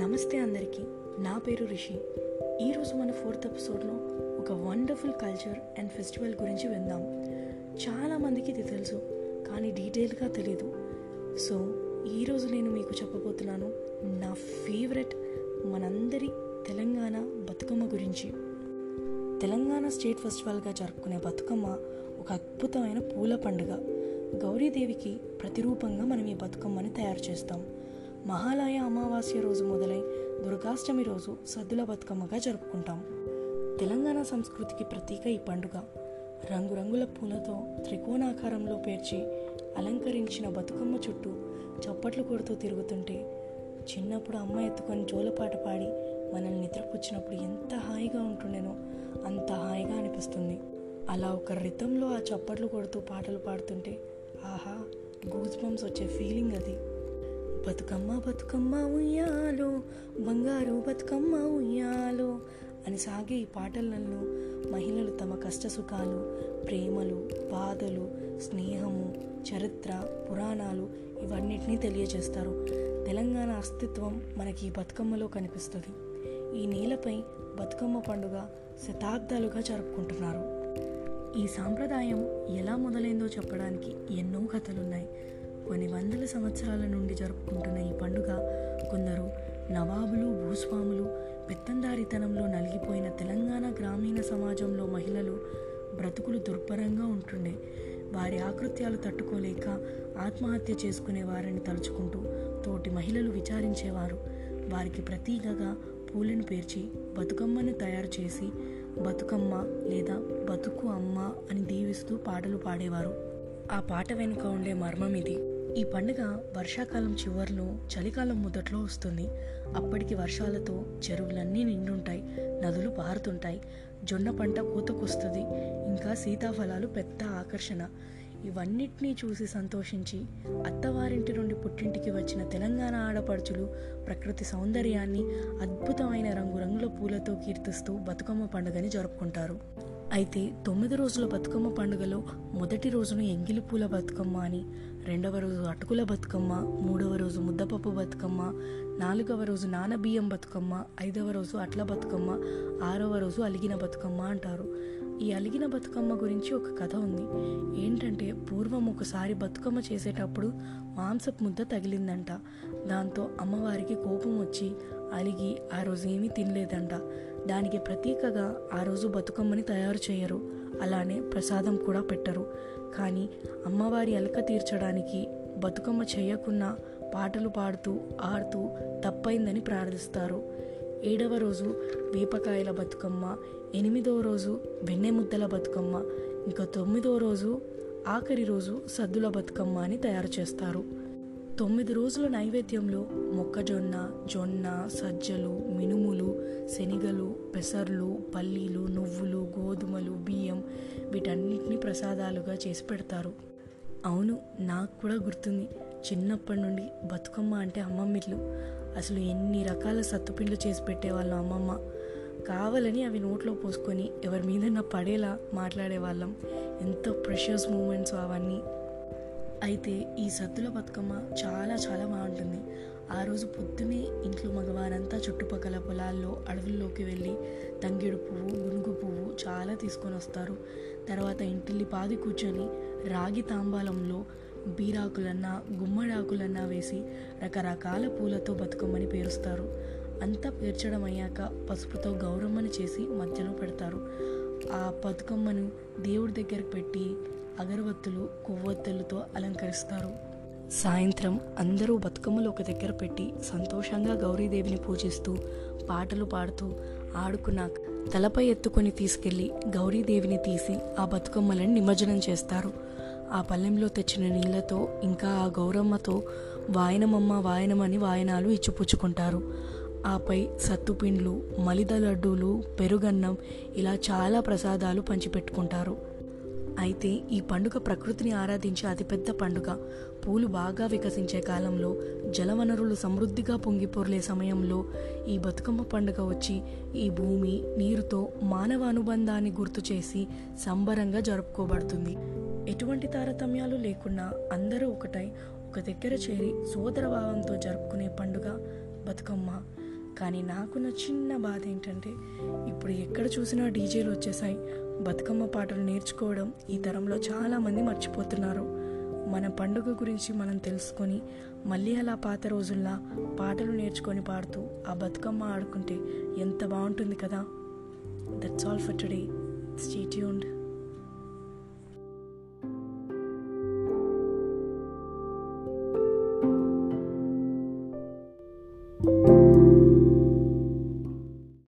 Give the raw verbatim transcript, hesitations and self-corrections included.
నమస్తే అందరికీ, నా పేరు రిషి. ఈరోజు మన ఫోర్త్ ఎపిసోడ్లో ఒక వండర్ఫుల్ కల్చర్ అండ్ ఫెస్టివల్ గురించి విందాం. చాలామందికి ఇది తెలుసు, కానీ డీటెయిల్గా తెలీదు. సో ఈరోజు నేను మీకు చెప్పబోతున్నాను నా ఫేవరెట్ మనందరి తెలంగాణ బతుకమ్మ గురించి. తెలంగాణ స్టేట్ ఫెస్టివల్గా జరుపుకునే బతుకమ్మ ఒక అద్భుతమైన పూల పండుగ. గౌరీదేవికి ప్రతిరూపంగా మనం ఈ బతుకమ్మని తయారు చేస్తాం. మహాలయ అమావాస్య రోజు మొదలై దుర్గాష్టమి రోజు సద్దుల బతుకమ్మగా జరుపుకుంటాం. తెలంగాణ సంస్కృతికి ప్రతీక ఈ పండుగ. రంగురంగుల పూలతో త్రికోణాకారంలో పేర్చి అలంకరించిన బతుకమ్మ చుట్టూ చప్పట్లు కొడుతూ తిరుగుతుంటే, చిన్నప్పుడు అమ్మ ఎత్తుకొని జోలపాట పాడి మనల్ని నిద్రపుచ్చినప్పుడు ఎంత హాయిగా ఉంటుండేనో అంత హాయిగా అనిపిస్తుంది. అలా ఒక రితంలో ఆ చప్పట్లు కొడుతూ పాటలు పాడుతుంటే ఆహా, గూస్ బంప్స్ వచ్చే ఫీలింగ్ అది. బతుకమ్మ బతుకమ్మ ఉయ్యాలో, బంగారు బతుకమ్మ ఉయ్యాలో అని సాగే ఈ పాటలలో మహిళలు తమ కష్ట సుఖాలు, ప్రేమలు, బాధలు, స్నేహము, చరిత్ర, పురాణాలు ఇవన్నిటినీ తెలియజేస్తారు. తెలంగాణ అస్తిత్వం మనకి ఈ బతుకమ్మలో కనిపిస్తుంది. ఈ నేలపై బతుకమ్మ పండుగ శతాబ్దాలుగా జరుపుకుంటున్నారు. ఈ సాంప్రదాయం ఎలా మొదలైందో చెప్పడానికి ఎన్నో కథలున్నాయి. కొన్ని వందల సంవత్సరాల నుండి జరుపుకుంటున్న ఈ పండుగ కొందరు నవాబులు, భూస్వాములు, పెత్తందారితనంలో నలిగిపోయిన తెలంగాణ గ్రామీణ సమాజంలో మహిళలు బ్రతుకులు దుర్భరంగా ఉంటుండే వారి ఆకృత్యాలు తట్టుకోలేక ఆత్మహత్య చేసుకునే వారిని తలుచుకుంటూ తోటి మహిళలు విచారించేవారు. వారికి ప్రతీకగా పూలను పేర్చి బతుకమ్మను తయారు చేసి బతుకమ్మ లేదా బతుకు అమ్మ అని దీవిస్తూ పాటలు పాడేవారు. ఆ పాట వెనుక ఉండే మర్మం ఇది. ఈ పండుగ వర్షాకాలం చివర్లో, చలికాలం మొదట్లో వస్తుంది. అప్పటికి వర్షాలతో చెరువులన్నీ నిండుంటాయి, నదులు పారుతుంటాయి, జొన్న పంట కోతకొస్తుంది, ఇంకా సీతాఫలాలు పెద్ద ఆకర్షణ. ఇవన్నిటినీ చూసి సంతోషించి అత్తవారింటి నుండి పుట్టింటికి వచ్చిన తెలంగాణ ఆడపడుచులు ప్రకృతి సౌందర్యాన్ని అద్భుతమైన రంగురంగుల పూలతో కీర్తిస్తూ బతుకమ్మ పండుగని జరుపుకుంటారు. అయితే తొమ్మిది రోజుల బతుకమ్మ పండుగలో మొదటి రోజును ఎంగిలి పూల బతుకమ్మ అని, రెండవ రోజు అటుకుల బతుకమ్మ, మూడవ రోజు ముద్దపప్పు బతుకమ్మ, నాలుగవ రోజు నానబియ్యం బతుకమ్మ, ఐదవ రోజు అట్ల బతుకమ్మ, ఆరవ రోజు అలిగిన బతుకమ్మ అంటారు. ఈ అలిగిన బతుకమ్మ గురించి ఒక కథ ఉంది. ఏంటంటే, పూర్వం ఒకసారి బతుకమ్మ చేసేటప్పుడు మాంసపు ముద్ద తగిలిందంట. దాంతో అమ్మవారికి కోపం వచ్చి అలిగి ఆ రోజు ఏమీ తినలేదంట. దానికి ప్రతీకగా ఆ రోజు బతుకమ్మని తయారు చేయరు, అలానే ప్రసాదం కూడా పెట్టరు. కానీ అమ్మవారి అలక తీర్చడానికి బతుకమ్మ చేయకుండా పాటలు పాడుతూ ఆడుతూ తప్పైందని ప్రార్థిస్తారు. ఏడవ రోజు వేపకాయల బతుకమ్మ, ఎనిమిదవ రోజు వెన్నెముద్దల బతుకమ్మ, ఇంకా తొమ్మిదవ రోజు ఆఖరి రోజు సద్దుల బతుకమ్మ అని తయారు చేస్తారు. తొమ్మిది రోజుల నైవేద్యంలో మొక్కజొన్న, జొన్న, సజ్జలు, మినుములు, శనగలు, పెసర్లు, పల్లీలు, నువ్వులు, గోధుమలు, బియ్యం వీటన్నిటిని ప్రసాదాలుగా చేసి పెడతారు. అవును, నాకు కూడా గుర్తుంది, చిన్నప్పటి నుండి బతుకమ్మ అంటే అమ్మమ్మిట్లు. అసలు ఎన్ని రకాల సత్తుపిండ్లు చేసి పెట్టేవాళ్ళం. అమ్మమ్మ కావాలని అవి నోట్లో పోసుకొని ఎవరి మీదన్నా పడేలా మాట్లాడేవాళ్ళం. ఎంతో ప్రెషియస్ మూమెంట్స్ అవన్నీ. అయితే ఈ సద్దుల బతుకమ్మ చాలా చాలా బాగుంటుంది. ఆ రోజు పొద్దునే ఇంట్లో మగవారంతా చుట్టుపక్కల పొలాల్లో, అడవుల్లోకి వెళ్ళి తంగిడు పువ్వు, గునుగు పువ్వు చాలా తీసుకొని వస్తారు. తర్వాత ఇంటిల్లి పాది కూర్చొని రాగి తాంబాలంలో బీరాకులన్నా గుమ్మడాకులన్నా వేసి రకరకాల పూలతో బతుకమ్మని పేరుస్తారు. అంతా పేర్చడం అయ్యాక పసుపుతో గౌరమ్మను చేసి మధ్యలో పెడతారు. ఆ బతుకమ్మను దేవుడి దగ్గరికి పెట్టి అగరవత్తులు, కొవ్వొత్తులతో అలంకరిస్తారు. సాయంత్రం అందరూ బతుకమ్మలు ఒక దగ్గర పెట్టి సంతోషంగా గౌరీదేవిని పూజిస్తూ పాటలు పాడుతూ ఆడుకున్నాక తలపై ఎత్తుకొని తీసుకెళ్లి గౌరీదేవిని తీసి ఆ బతుకమ్మలను నిమజ్జనం చేస్తారు. ఆ పల్లెంలో తెచ్చిన నీళ్లతో ఇంకా ఆ గౌరమ్మతో వాయనమమ్మ వాయనమని వాయనాలు ఇచ్చిపుచ్చుకుంటారు. ఆపై సత్తుపిండ్లు, మలిద లడ్డూలు, పెరుగన్నం ఇలా చాలా ప్రసాదాలు పంచిపెట్టుకుంటారు. అయితే ఈ పండుగ ప్రకృతిని ఆరాధించే అతిపెద్ద పండుగ. పూలు బాగా వికసించే కాలంలో, జలవనరులు సమృద్ధిగా పొంగిపొర్లే సమయంలో ఈ బతుకమ్మ పండుగ వచ్చి ఈ భూమి, నీరుతో మానవ అనుబంధాన్ని గుర్తు చేసి సంబరంగా జరుపుకోబడుతుంది. ఎటువంటి తారతమ్యాలు లేకుండా అందరూ ఒకటై ఒక దగ్గర చేరి సోదరభావంతో జరుపుకునే పండుగ బతుకమ్మ. కానీ నాకున్న చిన్న బాధ ఏంటంటే, ఇప్పుడు ఎక్కడ చూసినా డీజేలు వచ్చేసాయి. బతుకమ్మ పాటలు నేర్చుకోవడం ఈ తరంలో చాలామంది మర్చిపోతున్నారు. మన పండుగ గురించి మనం తెలుసుకొని మళ్ళీ అలా పాత రోజుల్లా పాటలు నేర్చుకొని పాడుతూ ఆ బతుకమ్మ ఆడుకుంటే ఎంత బాగుంటుంది కదా. That's all for today. Stay tuned.